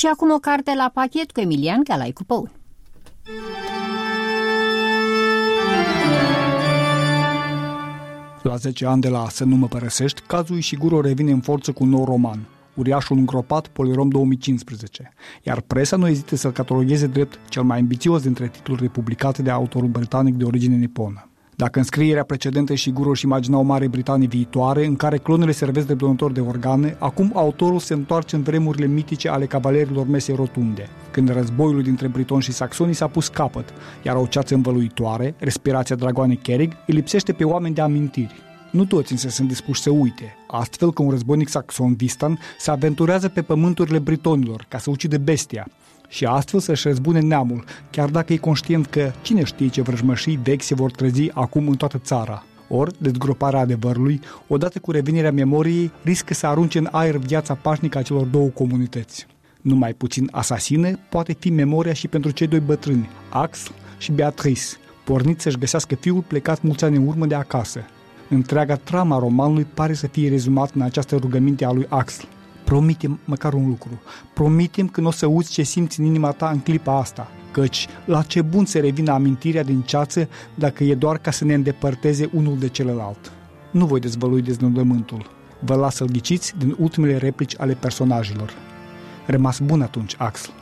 și acum o carte la pachet cu Emilian Galaicu Păun. La 10 ani de la Să nu mă părăsești, Kazuo Ishiguro revine în forță cu un nou roman, Uriașul Îngropat, Polirom 2015, iar presa nu ezită să-l catalogheze drept cel mai ambițios dintre titlurile publicate de autorul britanic de origine niponă. Dacă înscrierea precedentă Ishiguro își imagina o Mare Britanie viitoare, în care clonele servesc de donatori de organe, acum autorul se întoarce în vremurile mitice ale cavalerilor mesei rotunde, când războiul dintre britoni și saxonii s-a pus capăt, iar o ceață învăluitoare, respirația Dragoanei Kerig, îi lipsește pe oameni de amintiri. Nu toți însă sunt dispuși să uite, astfel că un războinic saxon, Vistan, se aventurează pe pământurile britonilor ca să ucide bestia și astfel să-și răzbune neamul, chiar dacă e conștient că cine știe ce vrăjmășii vechi se vor trezi acum în toată țara. Ori, dezgroparea adevărului, odată cu revenirea memoriei, riscă să arunce în aer viața pașnică a celor două comunități. Numai puțin asasine poate fi memoria și pentru cei doi bătrâni, Axel și Beatrice, porniți să-și găsească fiul plecat mulți ani în urmă de acasă. Întreaga trama romanului pare să fie rezumat în această rugăminte a lui Axel. Promitem măcar un lucru, promitem că nu o să uiți ce simți în inima ta în clipa asta, căci la ce bun se revină amintirea din ceață dacă e doar ca să ne îndepărteze unul de celălalt. Nu voi dezvălui deznodământul, vă las să-l ghiciți din ultimele replici ale personajelor. Rămas bun atunci, Axel,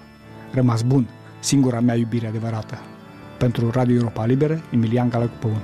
rămas bun, singura mea iubire adevărată. Pentru Radio Europa Liberă, Emilian Galaicu Păun.